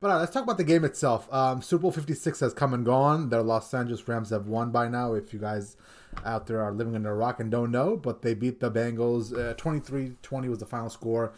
But all right, let's talk about the game itself. Super Bowl 56 has come and gone. The Los Angeles Rams have won by now, if you guys out there are living under a rock and don't know. But they beat the Bengals. 23-20 was the final score.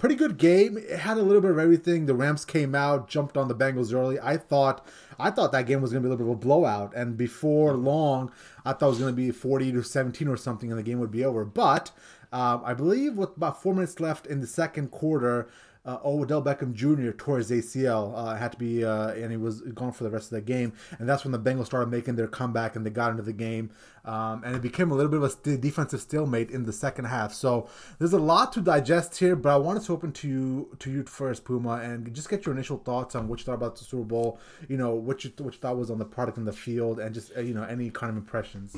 Pretty good game. It had a little bit of everything. The Rams came out, jumped on the Bengals early. I thought that game was going to be a little bit of a blowout. And before long, I thought it was going to be 40-17 or something, and the game would be over. But I believe with about 4 minutes left in the second quarter, Odell Beckham Jr. tore his ACL, had to be, and he was gone for the rest of the game. And that's when the Bengals started making their comeback and they got into the game. And it became a little bit of a defensive stalemate in the second half. So there's a lot to digest here, but I wanted to open to you first, Puma, and just get your initial thoughts on what you thought about the Super Bowl. You know, what you thought was on the product in the field, and just any kind of impressions.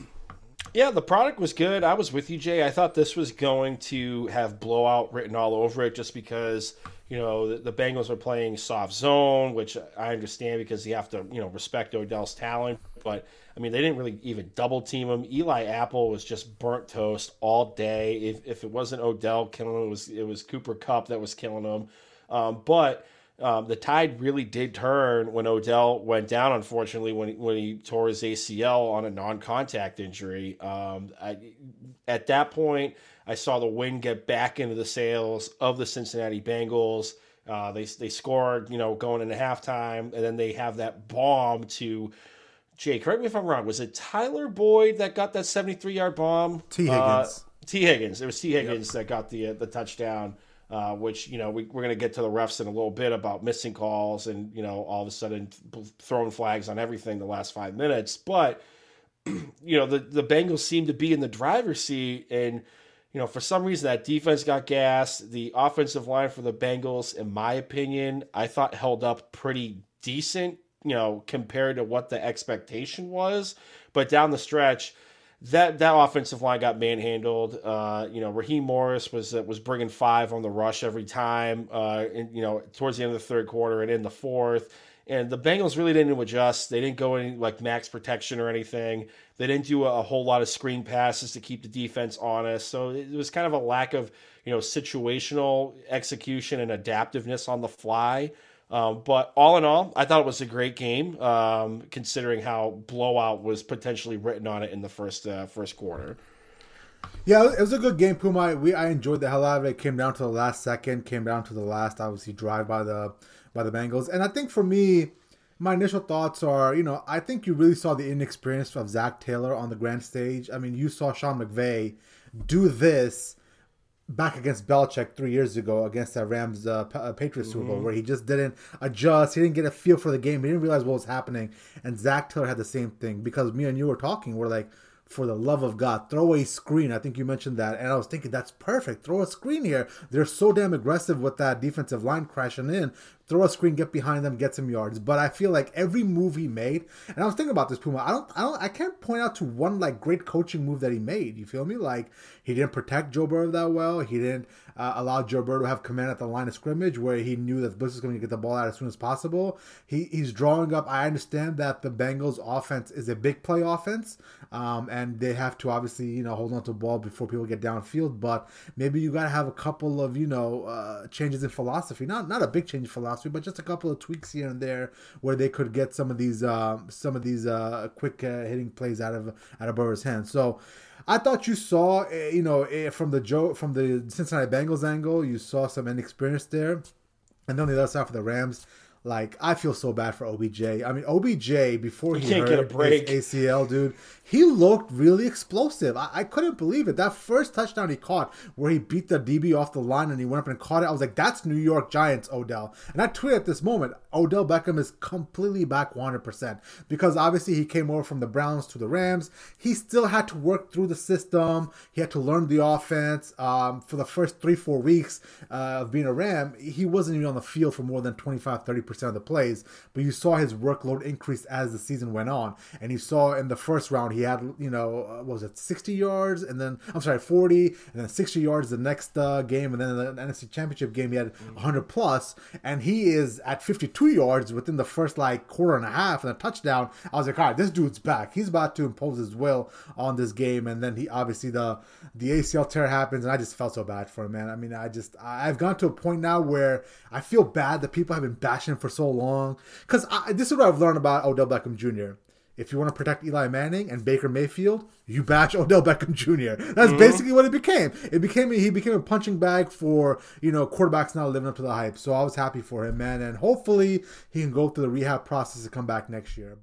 Yeah, the product was good. I was with you, Jay. I thought this was going to have blowout written all over it, just because the Bengals are playing soft zone, which I understand because you have to respect Odell's talent. But I mean, they didn't really even double team him. Eli Apple was just burnt toast all day. If it wasn't Odell killing him, it was Cooper Kupp that was killing him. The tide really did turn when Odell went down, unfortunately, when he tore his ACL on a non-contact injury. At that point, I saw the wind get back into the sails of the Cincinnati Bengals. They scored, going into halftime, and then they have that bomb to – Jay, correct me if I'm wrong. Was it Tyler Boyd that got that 73-yard bomb? T. Higgins. It was T. Higgins that got the touchdown. Which, we're going to get to the refs in a little bit about missing calls and, all of a sudden throwing flags on everything the last 5 minutes. But, the Bengals seemed to be in the driver's seat. And, for some reason, that defense got gassed. The offensive line for the Bengals, in my opinion, I thought held up pretty decent, compared to what the expectation was. But down the stretch, That offensive line got manhandled. Raheem Morris was bringing five on the rush every time, towards the end of the third quarter and in the fourth. And the Bengals really didn't adjust. They didn't go any max protection or anything. They didn't do a whole lot of screen passes to keep the defense honest. So it was kind of a lack of, situational execution and adaptiveness on the fly. But all in all, I thought it was a great game, considering how blowout was potentially written on it in the first quarter. Yeah, it was a good game, Puma. I enjoyed the hell out of it. It came down to the last second, obviously, drive by the Bengals. And I think for me, my initial thoughts are, I think you really saw the inexperience of Zach Taylor on the grand stage. I mean, you saw Sean McVay do this back against Belichick 3 years ago against that Rams Patriots Super Bowl, where he just didn't adjust. He didn't get a feel for the game. He didn't realize what was happening. And Zach Taylor had the same thing, because me and you were talking. We're like, for the love of God, throw a screen. I think you mentioned that. And I was thinking, that's perfect. Throw a screen here. They're so damn aggressive with that defensive line crashing in. Throw a screen, get behind them, get some yards. But I feel like every move he made, and I was thinking about this, Puma, I can't point out to one great coaching move that he made. You feel me? He didn't protect Joe Burrow that well. He didn't allow Joe Burrow to have command at the line of scrimmage, where he knew that Blitz was going to get the ball out as soon as possible. He's drawing up. I understand that the Bengals offense is a big play offense, and they have to obviously hold on to the ball before people get downfield. But maybe you got to have a couple of changes in philosophy. Not a big change in philosophy, but just a couple of tweaks here and there, where they could get some of these quick hitting plays out of Burrow's hands. So I thought you saw, from the Cincinnati Bengals angle, you saw some inexperience there. And then on the other side for the Rams, I feel so bad for OBJ. I mean, OBJ, before he hurt his ACL, dude, he looked really explosive. I couldn't believe it. That first touchdown he caught, where he beat the DB off the line and he went up and caught it, I was like, that's New York Giants Odell. And I tweeted at this moment, Odell Beckham is completely back 100%, because obviously he came over from the Browns to the Rams. He still had to work through the system. He had to learn the offense. For the first 3-4 weeks of being a Ram, he wasn't even on the field for more than 25-30% of the plays, but you saw his workload increase as the season went on. And you saw in the first round he had 60 yards, and then 40, and then 60 yards the next game, and then the NFC Championship game he had 100 plus, and he is at 52 yards within the first quarter and a half and a touchdown. I was like, all right, this dude's back. He's about to impose his will on this game. And then he obviously the ACL tear happens, and I just felt so bad for him, man. I mean, I've gone to a point now where I feel bad that people have been bashing for so long. Because this is what I've learned about Odell Beckham Jr. If you want to protect Eli Manning and Baker Mayfield, you bash Odell Beckham Jr. That's basically what it became. He became a punching bag for, you know, quarterbacks not living up to the hype. So I was happy for him, man. And hopefully he can go through the rehab process and come back next year. But